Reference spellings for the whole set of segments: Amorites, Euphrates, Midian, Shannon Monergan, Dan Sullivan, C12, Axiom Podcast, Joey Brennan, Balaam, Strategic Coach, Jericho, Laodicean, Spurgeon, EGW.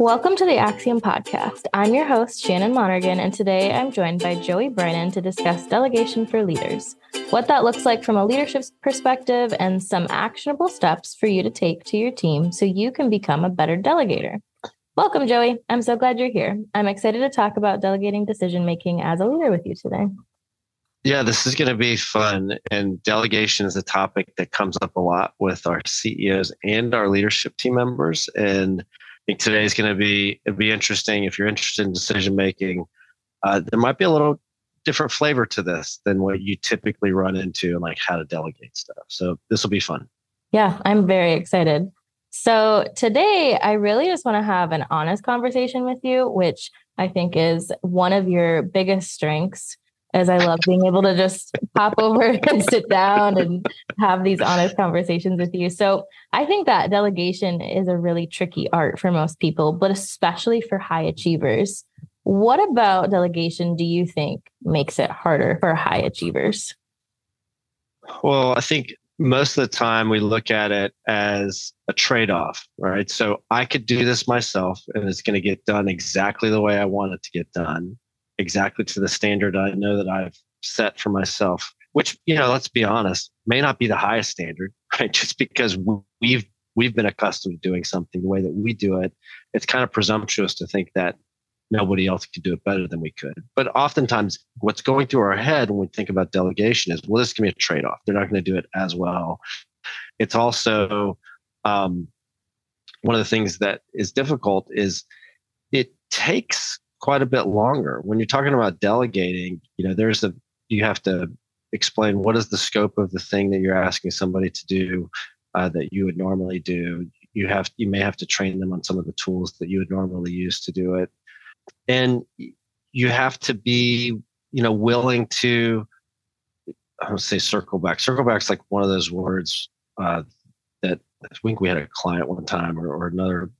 Welcome to the Axiom Podcast. I'm your host, Shannon Monergan, and today I'm joined by Joey Brennan to discuss delegation for leaders, what that looks like from a leadership perspective, and some actionable steps for you to take to your team so you can become a better delegator. Welcome, Joey. I'm so glad you're here. I'm excited to talk about delegating decision-making as a leader with you today. Yeah, this is going to be fun. And delegation is a topic that comes up a lot with our CEOs and our leadership team members. And I think today is going to be interesting. If you're interested in decision-making, there might be a little different flavor to this than what you typically run into and like how to delegate stuff. So this will be fun. Yeah, I'm very excited. So today, I really just want to have an honest conversation with you, which I think is one of your biggest strengths, as I love being able to just pop over and sit down and have these honest conversations with you. So I think that delegation is a really tricky art for most people, but especially for high achievers. What about delegation do you think makes it harder for high achievers? Well, I think most of the time we look at it as a trade-off, right? So I could do this myself and it's going to get done exactly the way I want it to get done, exactly to the standard I know that I've set for myself, which, you know, let's be honest, may not be the highest standard, right? Just because we've been accustomed to doing something the way that we do it, it's kind of presumptuous to think that nobody else could do it better than we could. But oftentimes what's going through our head when we think about delegation is, well, this can be a trade-off. They're not going to do it as well. It's also one of the things that is difficult is it takes quite a bit longer. When you're talking about delegating, you know, you have to explain what is the scope of the thing that you're asking somebody to do that you would normally do. You may have to train them on some of the tools that you would normally use to do it. And you have to be, you know, willing to, I would say circle back. Circle back is like one of those words that I think we had a client one time or another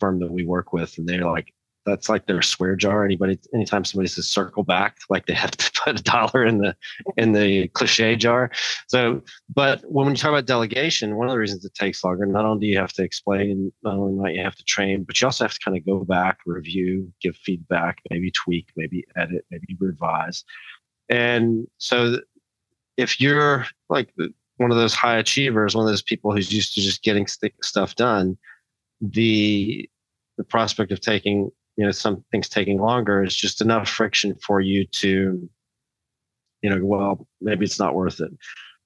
firm that we work with. And they're like, that's like their swear jar. Anytime somebody says circle back, like they have to put $1 in the cliche jar. So, but when we talk about delegation, one of the reasons it takes longer, not only do you have to explain, not only might you have to train, but you also have to kind of go back, review, give feedback, maybe tweak, maybe edit, maybe revise. And so if you're like one of those high achievers, one of those people who's used to just getting stuff done, the prospect of taking, you know, some things taking longer is just enough friction for you to, you know, well, maybe it's not worth it.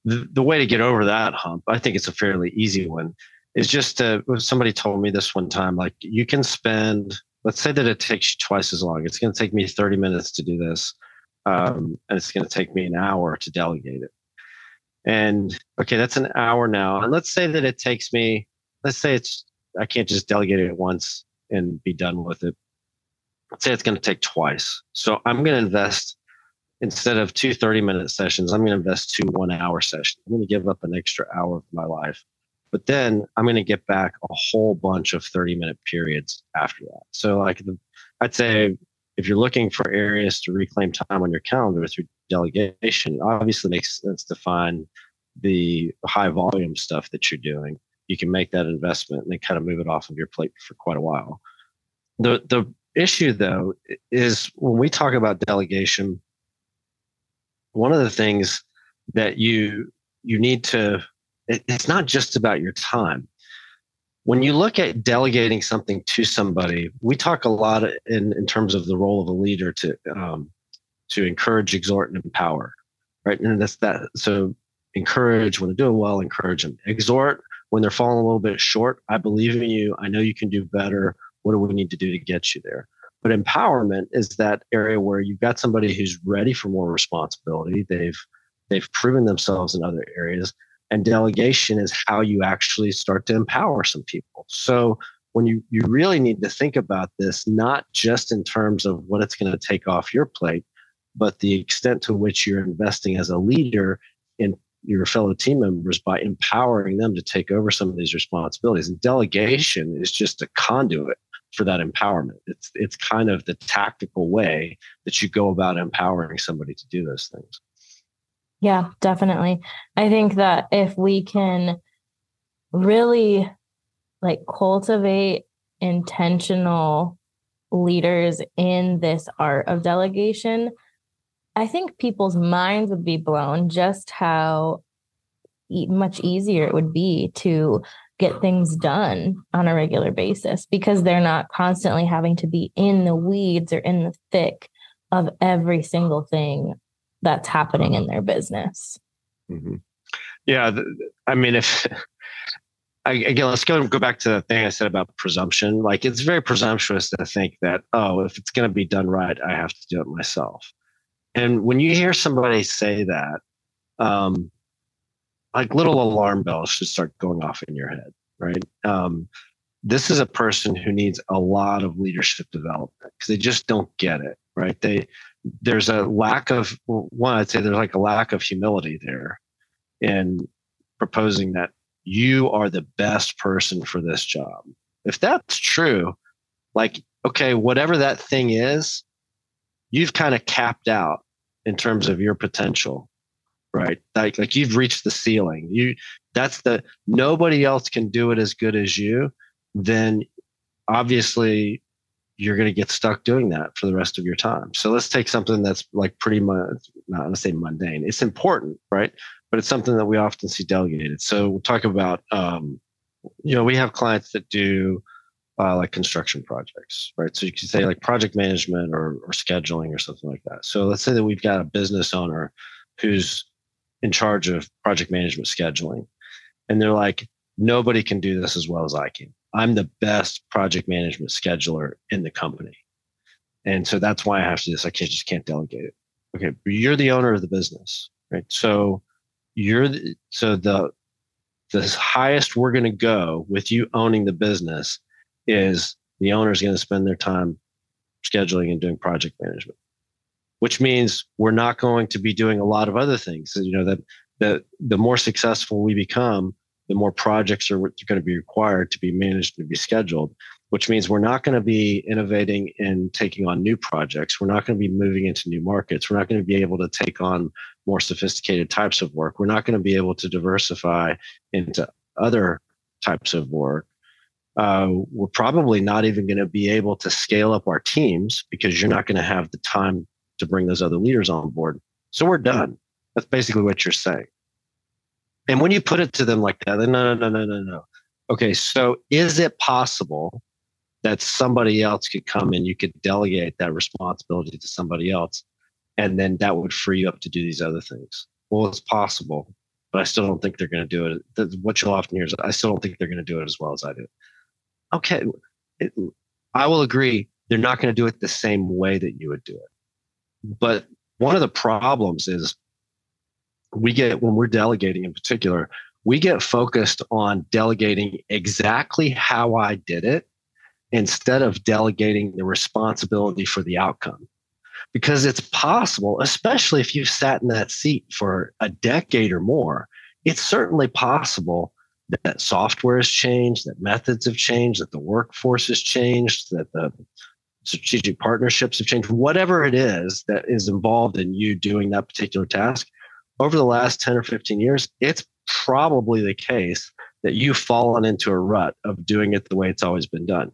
The way to get over that hump, I think it's a fairly easy one, is just to, somebody told me this one time, like you can spend, let's say that it takes you twice as long. It's going to take me 30 minutes to do this. And it's going to take me an hour to delegate it. And okay, that's an hour now. And let's say that it takes me, I can't just delegate it once and be done with it. Let's say it's going to take twice. So I'm going to invest, instead of 2 30-minute sessions, I'm going to invest 2 one-hour sessions. I'm going to give up an extra hour of my life. But then I'm going to get back a whole bunch of 30-minute periods after that. So like, I'd say if you're looking for areas to reclaim time on your calendar through delegation, it obviously makes sense to find the high-volume stuff that you're doing. You can make that investment and then kind of move it off of your plate for quite a while. The issue, though, is when we talk about delegation, one of the things that you need to, it's not just about your time. When you look at delegating something to somebody, we talk a lot in terms of the role of a leader to encourage, exhort, and empower, right? And that's that. So encourage when they're doing well, encourage them. Exhort when they're falling a little bit short. I believe in you. I know you can do better. What do we need to do to get you there? But empowerment is that area where you've got somebody who's ready for more responsibility. They've proven themselves in other areas. And delegation is how you actually start to empower some people. So when you really need to think about this, not just in terms of what it's going to take off your plate, but the extent to which you're investing as a leader in your fellow team members by empowering them to take over some of these responsibilities. And delegation is just a conduit for that empowerment. It's kind of the tactical way that you go about empowering somebody to do those things. Yeah, definitely. I think that if we can really like cultivate intentional leaders in this art of delegation, I think people's minds would be blown just how much easier it would be to get things done on a regular basis, because they're not constantly having to be in the weeds or in the thick of every single thing that's happening in their business. Mm-hmm. Yeah. I mean, let's go back to the thing I said about presumption. Like, it's very presumptuous to think that, oh, if it's going to be done right, I have to do it myself. And when you hear somebody say that, like, little alarm bells should start going off in your head, right? This is a person who needs a lot of leadership development because they just don't get it, right? There's a lack of, I'd say there's like a lack of humility there in proposing that you are the best person for this job. If that's true, like, okay, whatever that thing is, you've kind of capped out in terms of your potential, right? Like you've reached the ceiling. Nobody else can do it as good as you. Then obviously you're going to get stuck doing that for the rest of your time. So let's take something that's like pretty much, not going to say mundane. It's important, right? But it's something that we often see delegated. So we'll talk about, we have clients that do like construction projects, right? So you can say like project management or scheduling or something like that. So let's say that we've got a business owner who's in charge of project management scheduling. And they're like, nobody can do this as well as I can. I'm the best project management scheduler in the company. And so that's why I have to do this. I just can't delegate it. Okay. But you're the owner of the business, right? So the highest we're going to go with you owning the business is the owner's going to spend their time scheduling and doing project management, which means we're not going to be doing a lot of other things. So, the more successful we become, the more projects are going to be required to be managed and be scheduled, which means we're not going to be innovating and taking on new projects. We're not going to be moving into new markets. We're not going to be able to take on more sophisticated types of work. We're not going to be able to diversify into other types of work. We're probably not even going to be able to scale up our teams because you're not going to have the time to bring those other leaders on board. So we're done. That's basically what you're saying. And when you put it to them like that, no. Okay, so is it possible that somebody else could come and you could delegate that responsibility to somebody else, and then that would free you up to do these other things? Well, it's possible, but I still don't think they're going to do it. What you'll often hear is, I still don't think they're going to do it as well as I do. Okay, I will agree, they're not going to do it the same way that you would do it. But one of the problems is, when we're delegating in particular, we get focused on delegating exactly how I did it instead of delegating the responsibility for the outcome. Because it's possible, especially if you've sat in that seat for a decade or more, it's certainly possible that software has changed, that methods have changed, that the workforce has changed, that the strategic partnerships have changed, whatever it is that is involved in you doing that particular task. Over the last 10 or 15 years, it's probably the case that you've fallen into a rut of doing it the way it's always been done.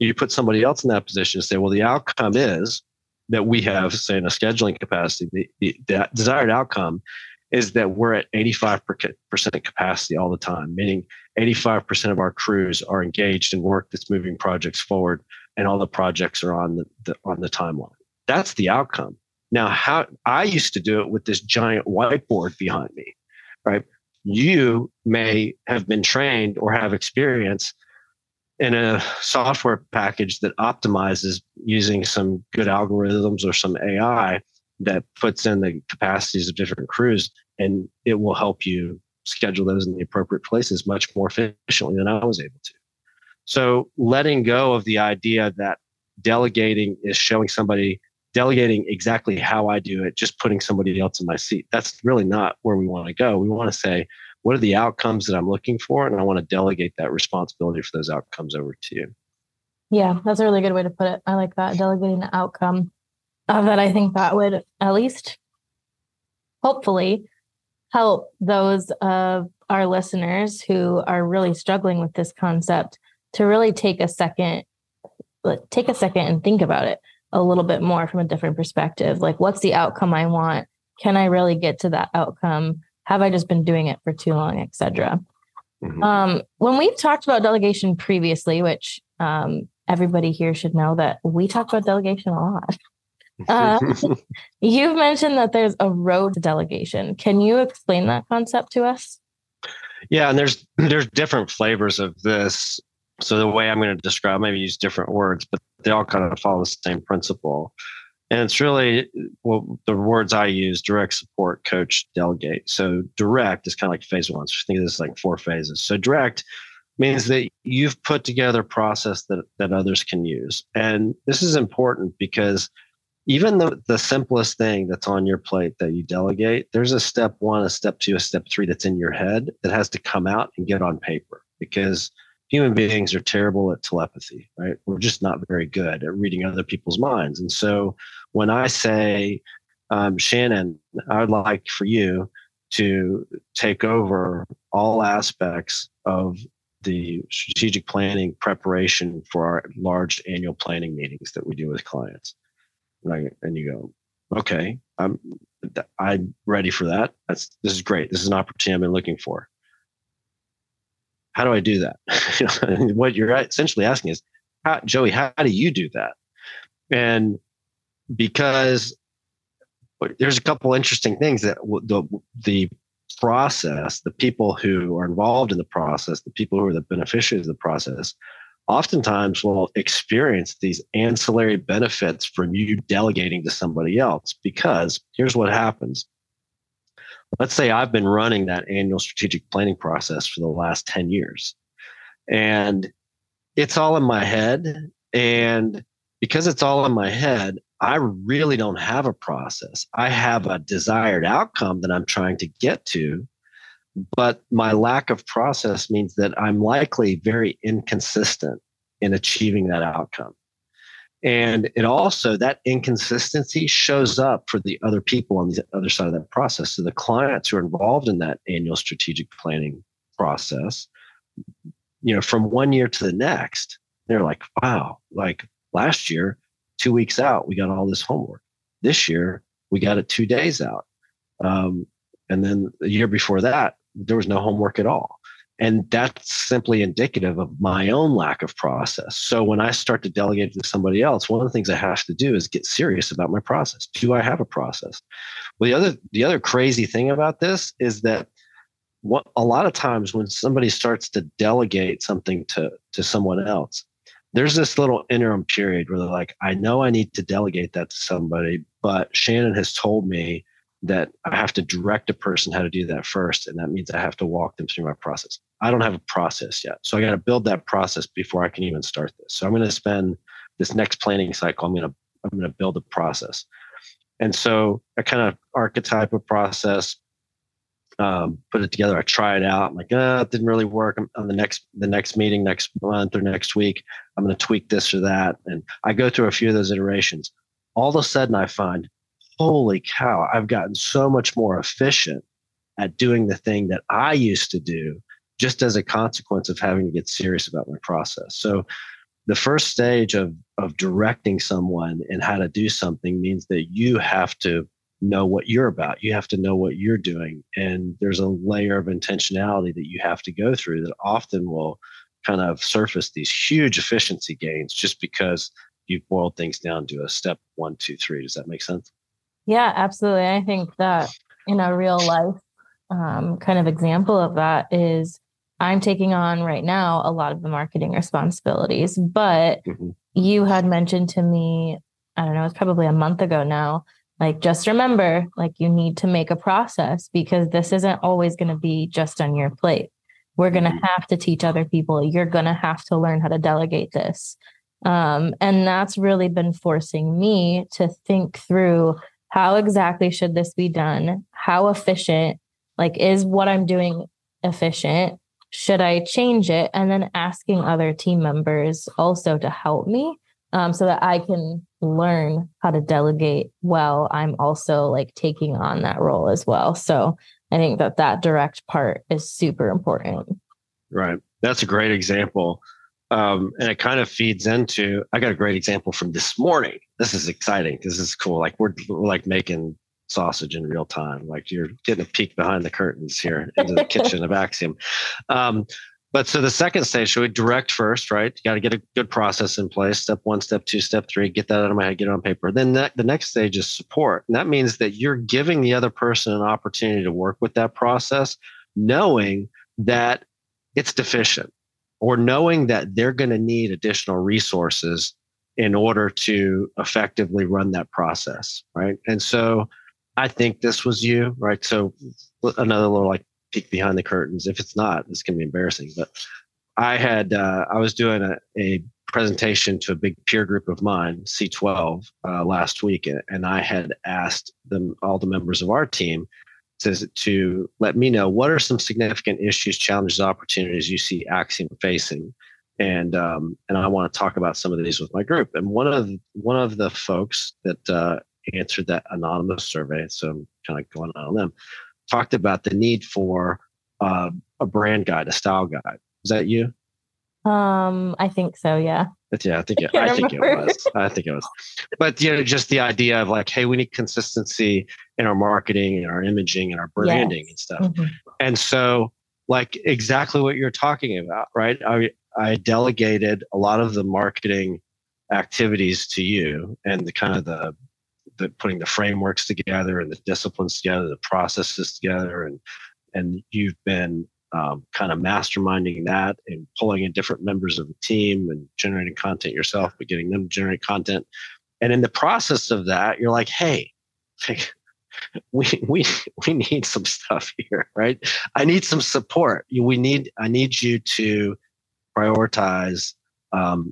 You put somebody else in that position and say, well, the outcome is that we have, say, in a scheduling capacity, the desired outcome is that we're at 85% capacity all the time, meaning 85% of our crews are engaged in work that's moving projects forward, and all the projects are on the timeline. That's the outcome. Now, how I used to do it with this giant whiteboard behind me, right? You may have been trained or have experience in a software package that optimizes using some good algorithms or some AI that puts in the capacities of different crews, and it will help you schedule those in the appropriate places much more efficiently than I was able to. So letting go of the idea that delegating is showing somebody delegating exactly how I do it, just putting somebody else in my seat. That's really not where we want to go. We want to say, what are the outcomes that I'm looking for? And I want to delegate that responsibility for those outcomes over to you. Yeah, that's a really good way to put it. I like that, delegating the outcome of that. I think that would at least hopefully help those of our listeners who are really struggling with this concept to really take a second like, take a second and think about it a little bit more from a different perspective. Like, what's the outcome I want? Can I really get to that outcome? Have I just been doing it for too long, et cetera? Mm-hmm. When we've talked about delegation previously, which everybody here should know that we talk about delegation a lot. You've mentioned that there's a road to delegation. Can you explain that concept to us? Yeah, and there's different flavors of this. So the way I'm going to describe, maybe use different words, but they all kind of follow the same principle. And it's really, well, the words I use: direct, support, coach, delegate. So direct is kind of like phase one. So I think there's like four phases. So direct means that you've put together a process that others can use. And this is important because even the simplest thing that's on your plate that you delegate, there's a step one, a step two, a step three that's in your head that has to come out and get on paper, because human beings are terrible at telepathy, right? We're just not very good at reading other people's minds. And so when I say, Shannon, I'd like for you to take over all aspects of the strategic planning preparation for our large annual planning meetings that we do with clients. And you go, okay, I'm ready for that. This is great. This is an opportunity I've been looking for. How do I do that? What you're essentially asking is, Joey, how do you do that? And because there's a couple interesting things that the process, the people who are involved in the process, the people who are the beneficiaries of the process, oftentimes will experience these ancillary benefits from you delegating to somebody else. Because here's what happens. Let's say I've been running that annual strategic planning process for the last 10 years, and it's all in my head. And because it's all in my head, I really don't have a process. I have a desired outcome that I'm trying to get to, but my lack of process means that I'm likely very inconsistent in achieving that outcome. And it also, that inconsistency shows up for the other people on the other side of that process. So the clients who are involved in that annual strategic planning process, from one year to the next, they're like, wow, like last year, 2 weeks out, we got all this homework. This year, we got it 2 days out. And then the year before that, there was no homework at all. And that's simply indicative of my own lack of process. So when I start to delegate to somebody else, one of the things I have to do is get serious about my process. Do I have a process? Well, the other crazy thing about this is that a lot of times when somebody starts to delegate something to someone else, there's this little interim period where they're like, I know I need to delegate that to somebody, but Shannon has told me that I have to direct a person how to do that first. And that means I have to walk them through my process. I don't have a process yet. So I got to build that process before I can even start this. So I'm going to spend this next planning cycle. I'm going to build a process. And so I kind of archetype a process, put it together. I try it out. I'm like, it didn't really work. On the next meeting, next month or next week, I'm going to tweak this or that. And I go through a few of those iterations. All of a sudden I find, holy cow, I've gotten so much more efficient at doing the thing that I used to do just as a consequence of having to get serious about my process. So the first stage of directing someone and how to do something means that you have to know what you're about. You have to know what you're doing. And there's a layer of intentionality that you have to go through that often will kind of surface these huge efficiency gains just because you've boiled things down to a step 1, 2, 3. Does that make sense? Yeah, absolutely. I think that in a real life kind of example of that is I'm taking on right now a lot of the marketing responsibilities, but you had mentioned to me, I don't know, it's probably a month ago now, like, just remember, like, you need to make a process because this isn't always going to be just on your plate. We're going to have to teach other people. You're going to have to learn how to delegate this. And that's really been forcing me to think through, how exactly should this be done? How efficient? Like, is what I'm doing efficient? Should I change it? And then asking other team members also to help me so that I can learn how to delegate while I'm also like taking on that role as well. So I think that direct part is super important. Right. That's a great example. And it kind of feeds into, I got a great example from this morning. This is exciting. This is cool. Like we're like making sausage in real time. Like you're getting a peek behind the curtains here into the kitchen of Axiom. But so the second stage, so we direct first, right? You got to get a good process in place. Step one, step two, step three, get that out of my head, get it on paper. Then the next stage is support. And that means that you're giving the other person an opportunity to work with that process, knowing that it's deficient or knowing that they're going to need additional resources in order to effectively run that process, right? And so I think this was you, right? So another little like peek behind the curtains. If it's not, it's going to be embarrassing. But I had, I was doing a presentation to a big peer group of mine, C12, last week. And I had asked them, all the members of our team, says to let me know what are some significant issues, challenges, opportunities you see Axiom facing, and I want to talk about some of these with my group. And one of the folks that answered that anonymous survey, so I'm kind of going on a limb, talked about the need for a brand guide, a style guide. Is that you? I think so. Yeah. Yeah, I think it was. But you know, just the idea of like, hey, we need consistency in our marketing and our imaging and our branding and stuff. Mm-hmm. And so, like exactly what you're talking about, right? I delegated a lot of the marketing activities to you, and the kind of the putting the frameworks together and the disciplines together, the processes together, and you've been kind of masterminding that and pulling in different members of the team and generating content yourself, but getting them to generate content. And in the process of that, you're like, hey, we need some stuff here, right? I need some support. I need you to prioritize.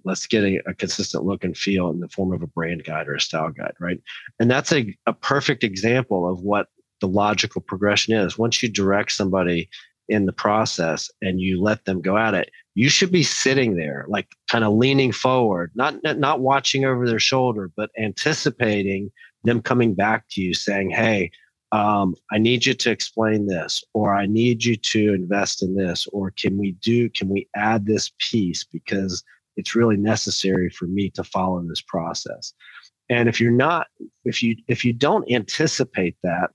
Let's get a consistent look and feel in the form of a brand guide or a style guide, right? And that's a perfect example of what the logical progression is. Once you direct somebody in the process and you let them go at it, you should be sitting there, like kind of leaning forward, not watching over their shoulder, but anticipating them coming back to you saying, hey, I need you to explain this, or I need you to invest in this, or can we add this piece because it's really necessary for me to follow this process. And if you don't anticipate that,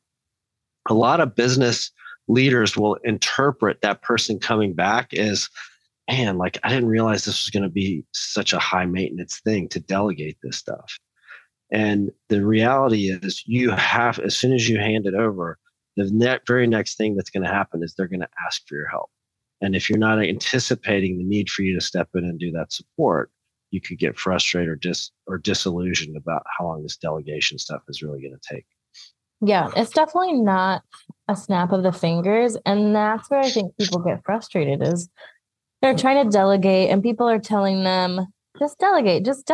a lot of business leaders will interpret that person coming back as, man, like I didn't realize this was going to be such a high maintenance thing to delegate this stuff. And the reality is you have, as soon as you hand it over, the very next thing that's going to happen is they're going to ask for your help. And if you're not anticipating the need for you to step in and do that support, you could get frustrated or disillusioned about how long this delegation stuff is really going to take. Yeah, it's definitely not a snap of the fingers. And that's where I think people get frustrated is they're trying to delegate and people are telling them, just delegate, just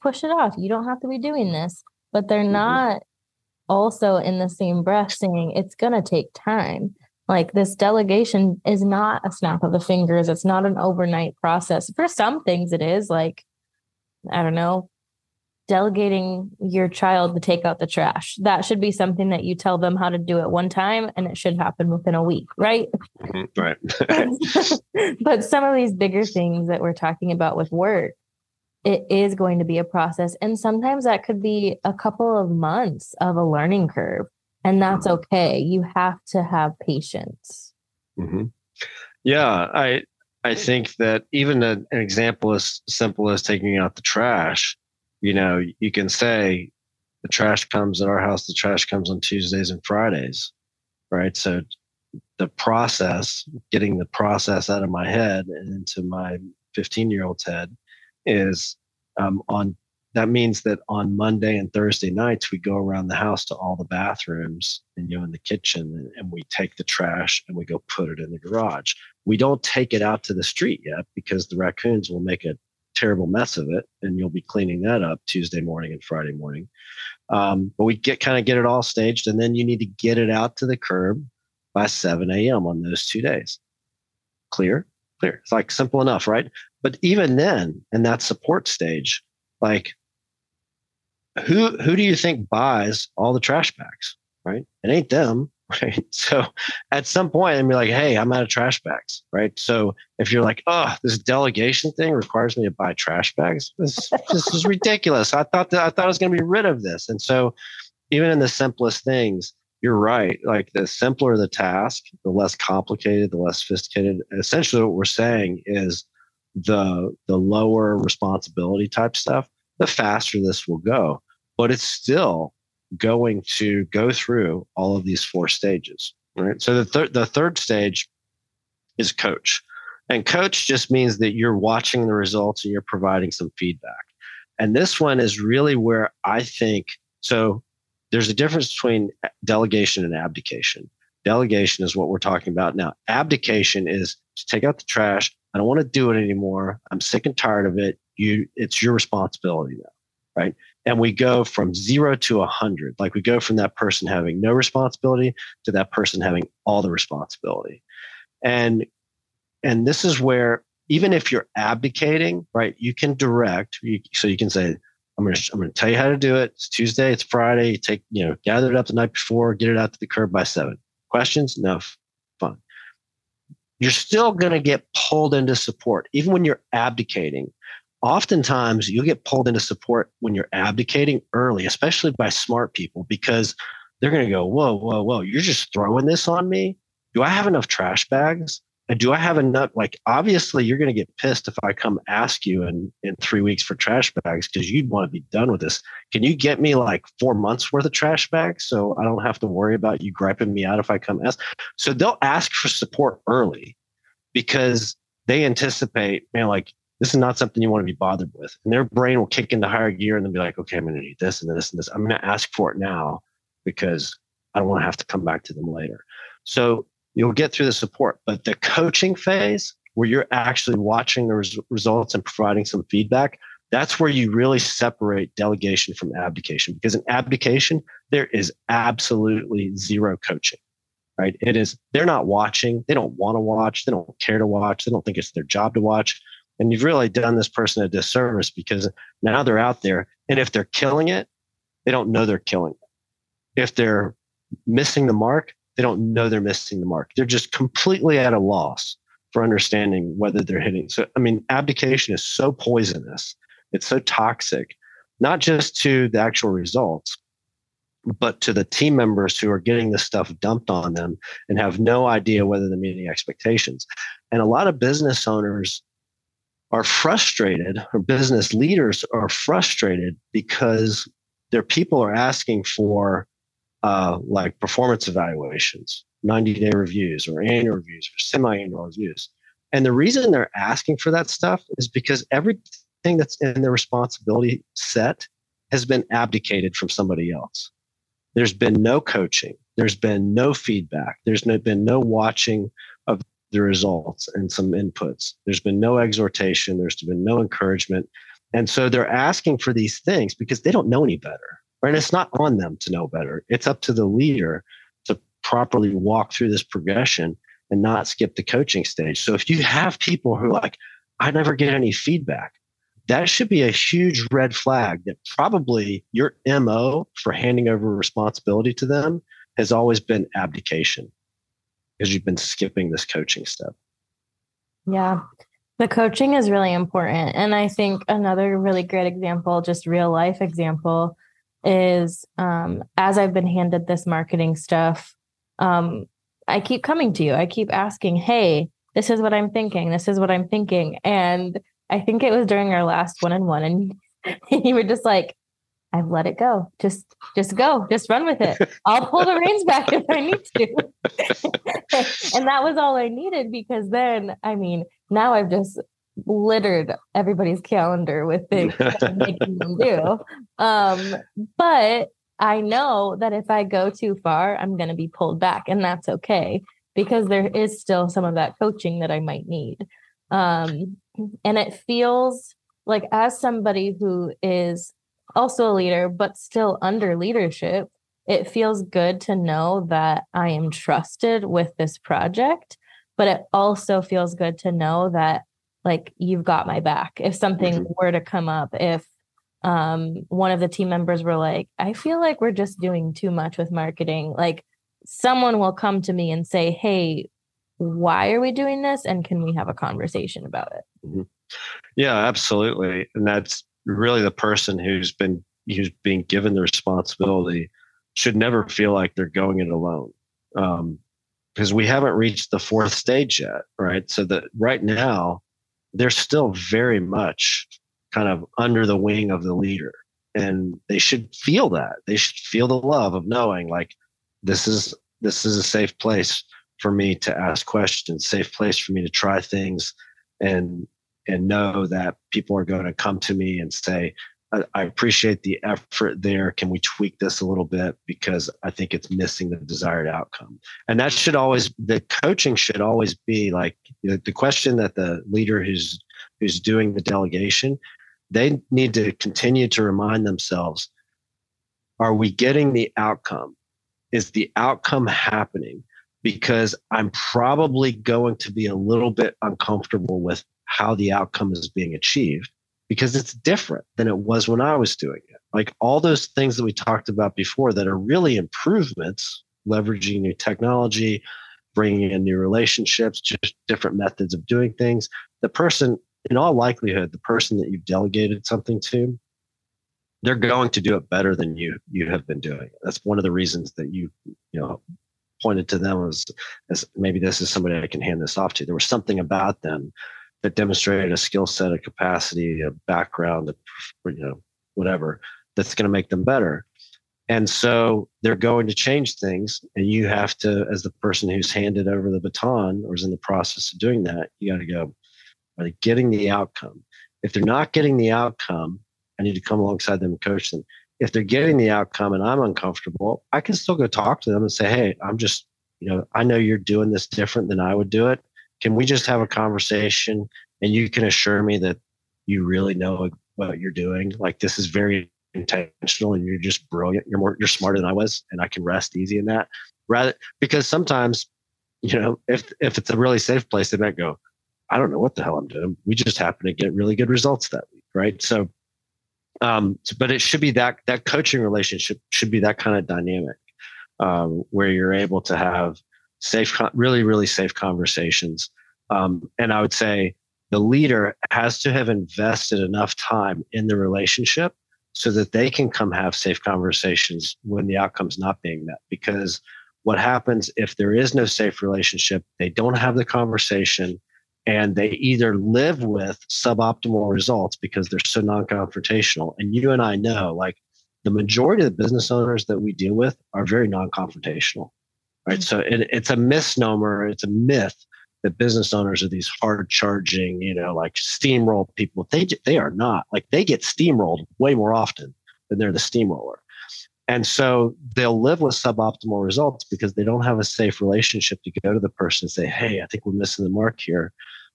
push it off. You don't have to be doing this. But they're not also in the same breath saying it's going to take time. Like this delegation is not a snap of the fingers. It's not an overnight process. For some things it is, like, I don't know, delegating your child to take out the trash. That should be something that you tell them how to do it one time and it should happen within a week, right? Mm-hmm, right. But some of these bigger things that we're talking about with work, it is going to be a process. And sometimes that could be a couple of months of a learning curve. And that's okay. You have to have patience. Mm-hmm. Yeah. I think that even an example as simple as taking out the trash, you know, you can say the trash comes at our house, the trash comes on Tuesdays and Fridays, right? So the process, getting the process out of my head and into my 15-year-old's head is that means that on Monday and Thursday nights, we go around the house to all the bathrooms and, you know, in the kitchen, and we take the trash and we go put it in the garage. We don't take it out to the street yet because the raccoons will make a terrible mess of it, and you'll be cleaning that up Tuesday morning and Friday morning. But we get it all staged, and then you need to get it out to the curb by 7 a.m. on those 2 days. Clear. It's like simple enough, right? But even then, in that support stage, like who do you think buys all the trash bags, right? It ain't them. right? So at some point, I'm like, hey, I'm out of trash bags, right? So if you're like, oh, this delegation thing requires me to buy trash bags, this is ridiculous. I thought I was going to be rid of this. And so even in the simplest things, you're right. Like the simpler the task, the less complicated, the less sophisticated. Essentially, what we're saying is the lower responsibility type stuff, the faster this will go. But it's still going to go through all of these four stages, right? So the third stage is coach. And coach just means that you're watching the results and you're providing some feedback. And this one is really where I think, so there's a difference between delegation and abdication. Delegation is what we're talking about now. Abdication is to take out the trash. I don't want to do it anymore. I'm sick and tired of it. It's your responsibility now. Right. And we go from 0 to 100. Like we go from that person having no responsibility to that person having all the responsibility. And this is where, even if you're abdicating, right, you can direct. So you can say, I'm going to tell you how to do it. It's Tuesday. It's Friday. You gather it up the night before, get it out to the curb by 7. Questions? No. Fun. You're still going to get pulled into support, even when you're abdicating. Oftentimes, you'll get pulled into support when you're abdicating early, especially by smart people, because they're going to go, whoa, whoa, whoa, you're just throwing this on me? Do I have enough trash bags? And do I have enough? Like, obviously, you're going to get pissed if I come ask you in 3 weeks for trash bags because you'd want to be done with this. Can you get me like 4 months worth of trash bags so I don't have to worry about you griping me out if I come ask? So they'll ask for support early because they anticipate, man, like, this is not something you want to be bothered with. And their brain will kick into higher gear and then be like, okay, I'm going to need this and this and this. I'm going to ask for it now because I don't want to have to come back to them later. So you'll get through the support. But the coaching phase, where you're actually watching the results and providing some feedback, that's where you really separate delegation from abdication. Because in abdication, there is absolutely zero coaching. Right? It is, they're not watching. They don't want to watch. They don't care to watch. They don't think it's their job to watch. And you've really done this person a disservice because now they're out there. And if they're killing it, they don't know they're killing it. If they're missing the mark, they don't know they're missing the mark. They're just completely at a loss for understanding whether they're hitting. So, I mean, abdication is so poisonous. It's so toxic, not just to the actual results, but to the team members who are getting this stuff dumped on them and have no idea whether they're meeting expectations. And a lot of business owners are frustrated, or business leaders are frustrated, because their people are asking for like performance evaluations, 90-day reviews or annual reviews or semi-annual reviews. And the reason they're asking for that stuff is because everything that's in their responsibility set has been abdicated from somebody else. There's been no coaching. There's been no feedback. There's been no watching of the results and some inputs. There's been no exhortation. There's been no encouragement. And so they're asking for these things because they don't know any better. Right? And it's not on them to know better. It's up to the leader to properly walk through this progression and not skip the coaching stage. So if you have people who are like, I never get any feedback, that should be a huge red flag that probably your MO for handing over responsibility to them has always been abdication, because you've been skipping this coaching step. Yeah. The coaching is really important. And I think another really great example, just real life example, is as I've been handed this marketing stuff, I keep coming to you. I keep asking, hey, this is what I'm thinking. This is what I'm thinking. And I think it was during our last one-on-one, and you were just like, I've let it go. Just go. Just run with it. I'll pull the reins back if I need to. And that was all I needed, because then, I mean, now I've just littered everybody's calendar with things that I'm making them do. But I know that if I go too far, I'm going to be pulled back, and that's okay, because there is still some of that coaching that I might need. And it feels like, as somebody who is also a leader, but still under leadership, it feels good to know that I am trusted with this project, but it also feels good to know that, like, you've got my back. If something were to come up, if one of the team members were like, I feel like we're just doing too much with marketing, like, someone will come to me and say, hey, why are we doing this? And can we have a conversation about it? Mm-hmm. Yeah, absolutely. And that's really the person who's being given the responsibility should never feel like they're going it alone. Because we haven't reached the fourth stage yet, right? So that right now, they're still very much kind of under the wing of the leader. And they should feel that. They should feel the love of knowing, like, this is a safe place for me to ask questions, safe place for me to try things and know that people are going to come to me and say, I appreciate the effort there. Can we tweak this a little bit? Because I think it's missing the desired outcome. And that should always, the coaching should always be like, you know, the question that the leader who's doing the delegation, they need to continue to remind themselves, are we getting the outcome? Is the outcome happening? Because I'm probably going to be a little bit uncomfortable with how the outcome is being achieved, because it's different than it was when I was doing it. Like all those things that we talked about before that are really improvements, leveraging new technology, bringing in new relationships, just different methods of doing things. The person, in all likelihood, the person that you've delegated something to, they're going to do it better than you have been doing. That's one of the reasons that you pointed to them as maybe this is somebody I can hand this off to. There was something about them that demonstrated a skill set, a capacity, a background, whatever, that's going to make them better. And so they're going to change things. And you have to, as the person who's handed over the baton or is in the process of doing that, you got to go, are they getting the outcome? If they're not getting the outcome, I need to come alongside them and coach them. If they're getting the outcome and I'm uncomfortable, I can still go talk to them and say, hey, I'm just, I know you're doing this different than I would do it. Can we just have a conversation and you can assure me that you really know what you're doing? Like, this is very intentional and you're just brilliant. You're smarter than I was, and I can rest easy in that. Rather, because sometimes, if it's a really safe place, they might go, I don't know what the hell I'm doing. We just happen to get really good results that week, right? So, but it should be that coaching relationship should be that kind of dynamic where you're able to have safe, really, really safe conversations. And I would say the leader has to have invested enough time in the relationship so that they can come have safe conversations when the outcome's not being met. Because what happens if there is no safe relationship, they don't have the conversation and they either live with suboptimal results because they're so non-confrontational. And you and I know, like, the majority of the business owners that we deal with are very non-confrontational. Right. So it's a misnomer. It's a myth that business owners are these hard charging, like steamroll people. They are not. Like, they get steamrolled way more often than they're the steamroller. And so they'll live with suboptimal results because they don't have a safe relationship to go to the person and say, hey, I think we're missing the mark here.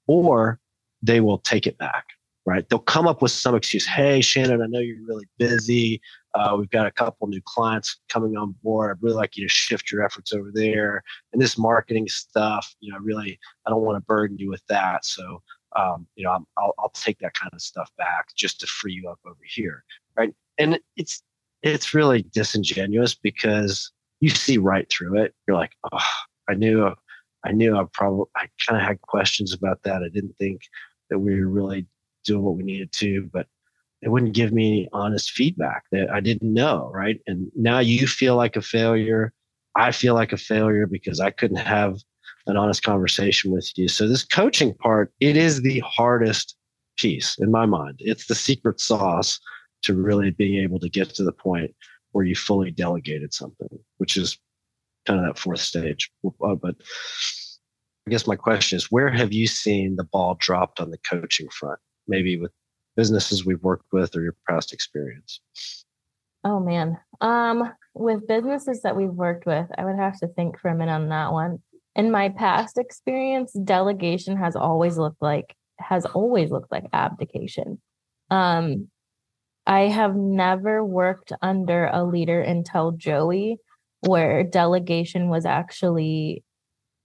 Or they will take it back. Right. They'll come up with some excuse. Hey, Shannon, I know you're really busy. We've got a couple new clients coming on board. I'd really like you to shift your efforts over there. And this marketing stuff, I don't want to burden you with that. So, I'll take that kind of stuff back just to free you up over here. Right. And it's really disingenuous because you see right through it. You're like, oh, I knew I kind of had questions about that. I didn't think that we were really doing what we needed to, but they wouldn't give me any honest feedback that I didn't know, right? And now you feel like a failure. I feel like a failure because I couldn't have an honest conversation with you. So this coaching part, it is the hardest piece in my mind. It's the secret sauce to really being able to get to the point where you fully delegated something, which is kind of that fourth stage. But I guess my question is, where have you seen the ball dropped on the coaching front? Maybe with businesses we've worked with or your past experience? Oh man. With businesses that we've worked with, I would have to think for a minute on that one. In my past experience, delegation has always looked like abdication. I have never worked under a leader until Joey, where delegation was actually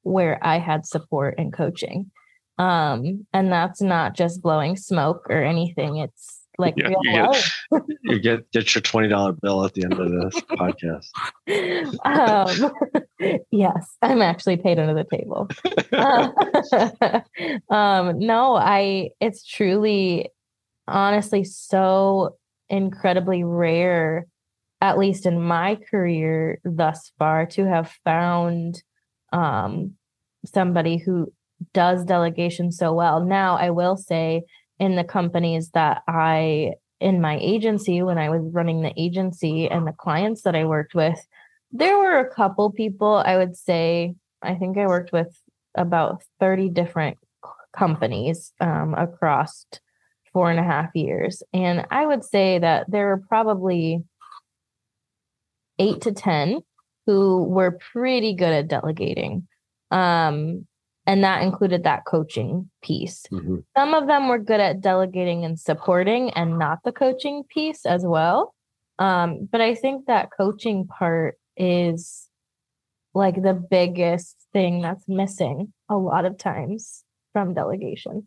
where I had support and coaching. And that's not just blowing smoke or anything. It's like yeah, you get your $20 bill at the end of this podcast. Yes, I'm actually paid under the table. It's truly, honestly, so incredibly rare, at least in my career thus far, to have found somebody who does delegation so well. Now, I will say, in the companies that in my agency, when I was running the agency and the clients that I worked with, there were a couple people. I would say, I think I worked with about 30 different companies across 4.5 years. And I would say that there were probably 8 to 10 who were pretty good at delegating. And that included that coaching piece. Mm-hmm. Some of them were good at delegating and supporting and not the coaching piece as well. But I think that coaching part is like the biggest thing that's missing a lot of times from delegation.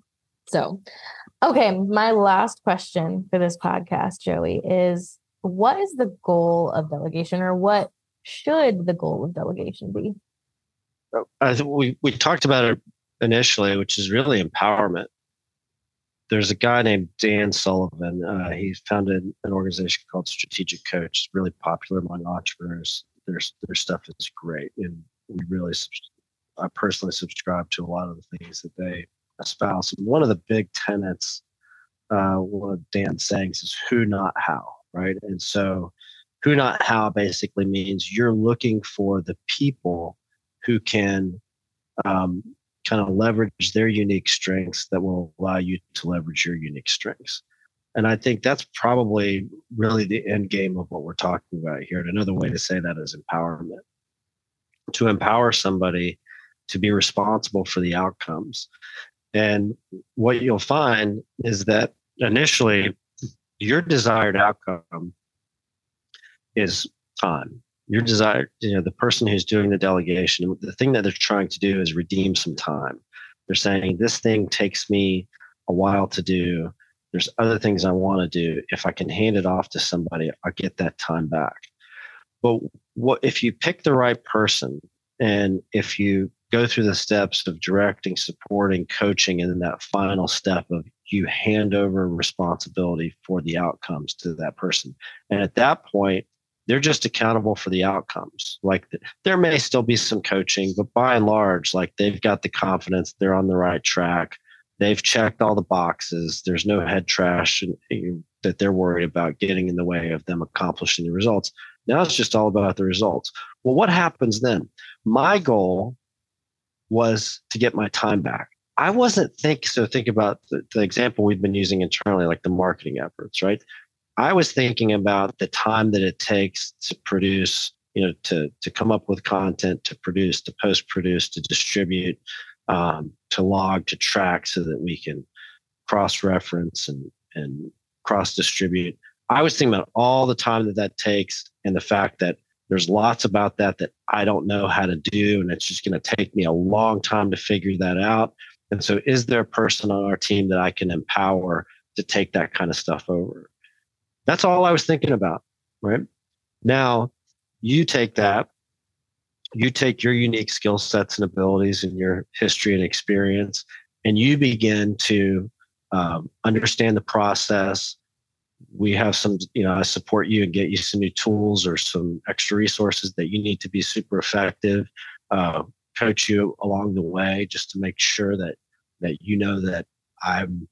So, okay. My last question for this podcast, Joey, is what is the goal of delegation, or what should the goal of delegation be? I think we talked about it initially, which is really empowerment. There's a guy named Dan Sullivan. He founded an organization called Strategic Coach. It's really popular among entrepreneurs. Their stuff is great, and I personally subscribe to a lot of the things that they espouse. And one of the big tenets, one of Dan's sayings, is "who, not how." Right, and so "who, not how" basically means you're looking for the people who can kind of leverage their unique strengths that will allow you to leverage your unique strengths. And I think that's probably really the end game of what we're talking about here. And another way to say that is empowerment. To empower somebody to be responsible for the outcomes. And what you'll find is that initially your desired outcome is time. Your desire, the person who's doing the delegation, the thing that they're trying to do is redeem some time. They're saying, this thing takes me a while to do. There's other things I want to do. If I can hand it off to somebody, I'll get that time back. But what if you pick the right person, and if you go through the steps of directing, supporting, coaching, and then that final step of you hand over responsibility for the outcomes to that person. And at that point, they're just accountable for the outcomes. Like there may still be some coaching, but by and large, like they've got the confidence, they're on the right track, they've checked all the boxes, there's no head trash that they're worried about getting in the way of them accomplishing the results. Now it's just all about the results. Well, what happens then? My goal was to get my time back. I wasn't thinking about the example we've been using internally, like the marketing efforts, right? I was thinking about the time that it takes to produce, to come up with content, to produce, to post-produce, to distribute, to log, to track so that we can cross-reference and cross-distribute. I was thinking about all the time that takes, and the fact that there's lots about that I don't know how to do, and it's just going to take me a long time to figure that out. And so is there a person on our team that I can empower to take that kind of stuff over? That's all I was thinking about, right? Now, you take your unique skill sets and abilities and your history and experience, and you begin to understand the process. We have some, I support you and get you some new tools or some extra resources that you need to be super effective, coach you along the way just to make sure that that I'm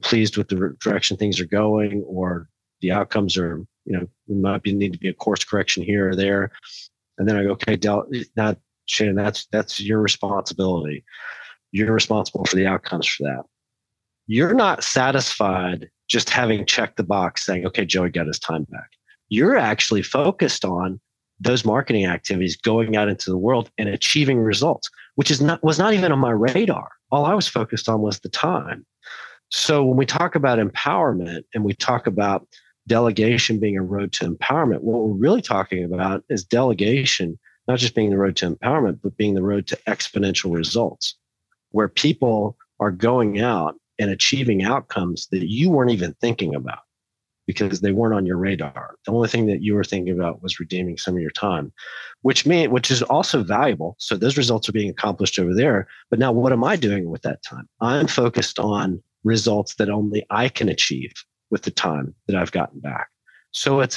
pleased with the direction things are going, or the outcomes are, we might need to be a course correction here or there. And then I go, okay, now, Shannon, that's your responsibility. You're responsible for the outcomes for that. You're not satisfied just having checked the box saying, okay, Joey got his time back. You're actually focused on those marketing activities going out into the world and achieving results, which was not even on my radar. All I was focused on was the time. So when we talk about empowerment and we talk about delegation being a road to empowerment, what we're really talking about is delegation, not just being the road to empowerment, but being the road to exponential results, where people are going out and achieving outcomes that you weren't even thinking about because they weren't on your radar. The only thing that you were thinking about was redeeming some of your time, which is also valuable. So those results are being accomplished over there. But now what am I doing with that time? I'm focused on results that only I can achieve with the time that I've gotten back. So it's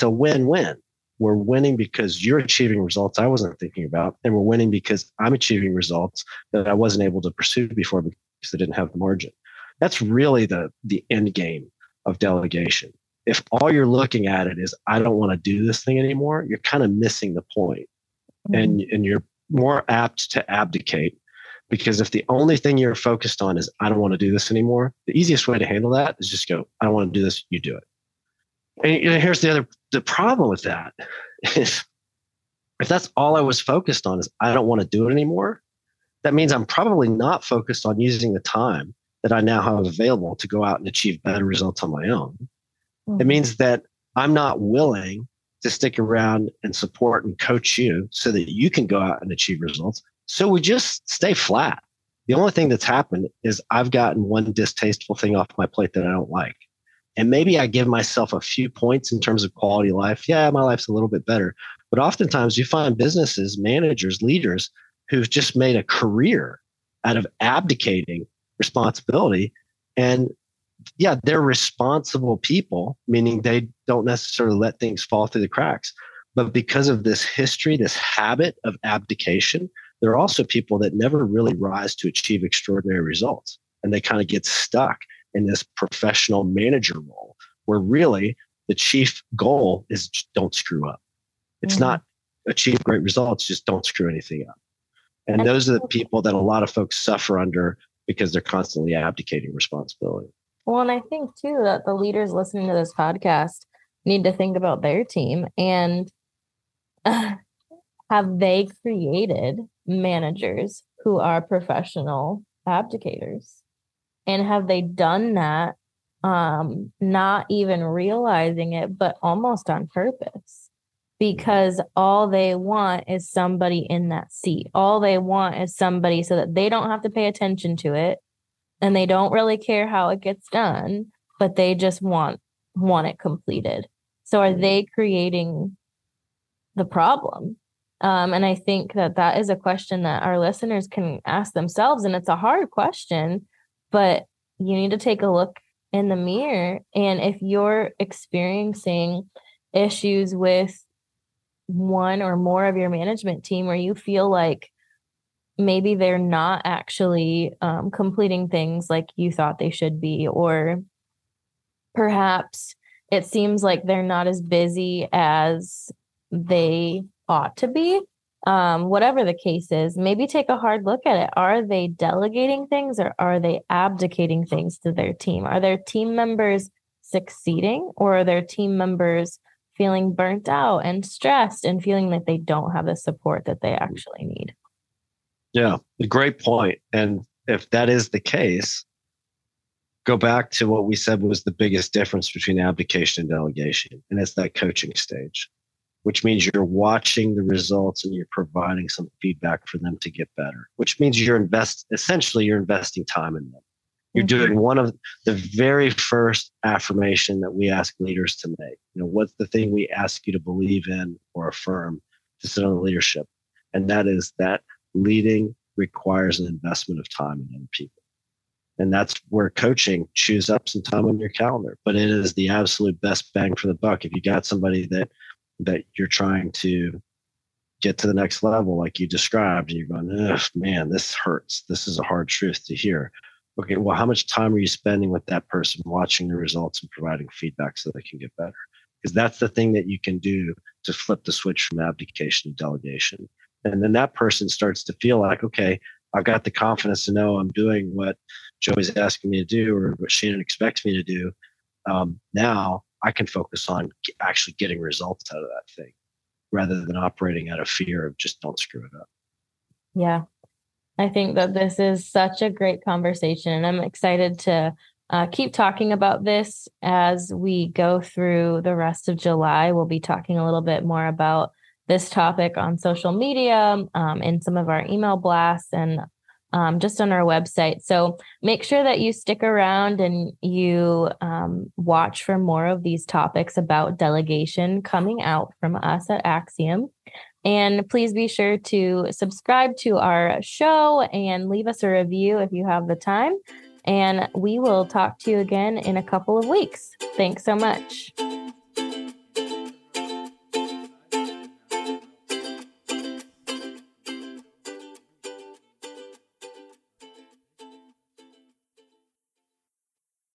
a win-win. We're winning because you're achieving results I wasn't thinking about, and we're winning because I'm achieving results that I wasn't able to pursue before because I didn't have the margin. That's really the end game of delegation. If all you're looking at it is, I don't want to do this thing anymore, you're kind of missing the point. Mm-hmm. And you're more apt to abdicate, because if the only thing you're focused on is, I don't want to do this anymore, the easiest way to handle that is just go, I don't want to do this, you do it. And here's the problem with that is, if that's all I was focused on is I don't want to do it anymore, that means I'm probably not focused on using the time that I now have available to go out and achieve better results on my own. Mm-hmm. It means that I'm not willing to stick around and support and coach you so that you can go out and achieve results. So we just stay flat. The only thing that's happened is I've gotten one distasteful thing off my plate that I don't like. And maybe I give myself a few points in terms of quality of life. Yeah, my life's a little bit better. But oftentimes you find businesses, managers, leaders who've just made a career out of abdicating responsibility. And yeah, they're responsible people, meaning they don't necessarily let things fall through the cracks. But because of this history, this habit of abdication, there are also people that never really rise to achieve extraordinary results. And they kind of get stuck in this professional manager role, where really the chief goal is don't screw up. It's not achieve great results, just don't screw anything up. And those are the people that a lot of folks suffer under because they're constantly abdicating responsibility. Well, and I think too that the leaders listening to this podcast need to think about their team and have they created managers who are professional abdicators? And have they done that, not even realizing it, but almost on purpose? Because all they want is somebody in that seat. All they want is somebody so that they don't have to pay attention to it, and they don't really care how it gets done, but they just want it completed. So are they creating the problem? And I think that is a question that our listeners can ask themselves, and it's a hard question. But you need to take a look in the mirror. And if you're experiencing issues with one or more of your management team, where you feel like maybe they're not actually completing things like you thought they should be, or perhaps it seems like they're not as busy as they ought to be, whatever the case is, maybe take a hard look at it. Are they delegating things, or are they abdicating things to their team? Are their team members succeeding, or are their team members feeling burnt out and stressed and feeling like they don't have the support that they actually need? Yeah, a great point. And if that is the case, go back to what we said was the biggest difference between abdication and delegation. And it's that coaching stage, which means you're watching the results and you're providing some feedback for them to get better, which means you're investing time in them. You're doing one of the very first affirmation that we ask leaders to make. What's the thing we ask you to believe in or affirm to sit on leadership? And that is that leading requires an investment of time in other people. And that's where coaching chews up some time on your calendar, but it is the absolute best bang for the buck. If you got somebody that you're trying to get to the next level, like you described, and you're going, man, this hurts. This is a hard truth to hear. Okay, well, how much time are you spending with that person, watching the results and providing feedback so they can get better? Because that's the thing that you can do to flip the switch from abdication to delegation. And then that person starts to feel like, okay, I've got the confidence to know I'm doing what Joey's asking me to do or what Shannon expects me to do. Now I can focus on actually getting results out of that thing rather than operating out of fear of just don't screw it up. Yeah. I think that this is such a great conversation, and I'm excited to keep talking about this as we go through the rest of July. We'll be talking a little bit more about this topic on social media, in some of our email blasts, and just on our website. So make sure that you stick around and you watch for more of these topics about delegation coming out from us at Axiom. And please be sure to subscribe to our show and leave us a review if you have the time. And we will talk to you again in a couple of weeks. Thanks so much.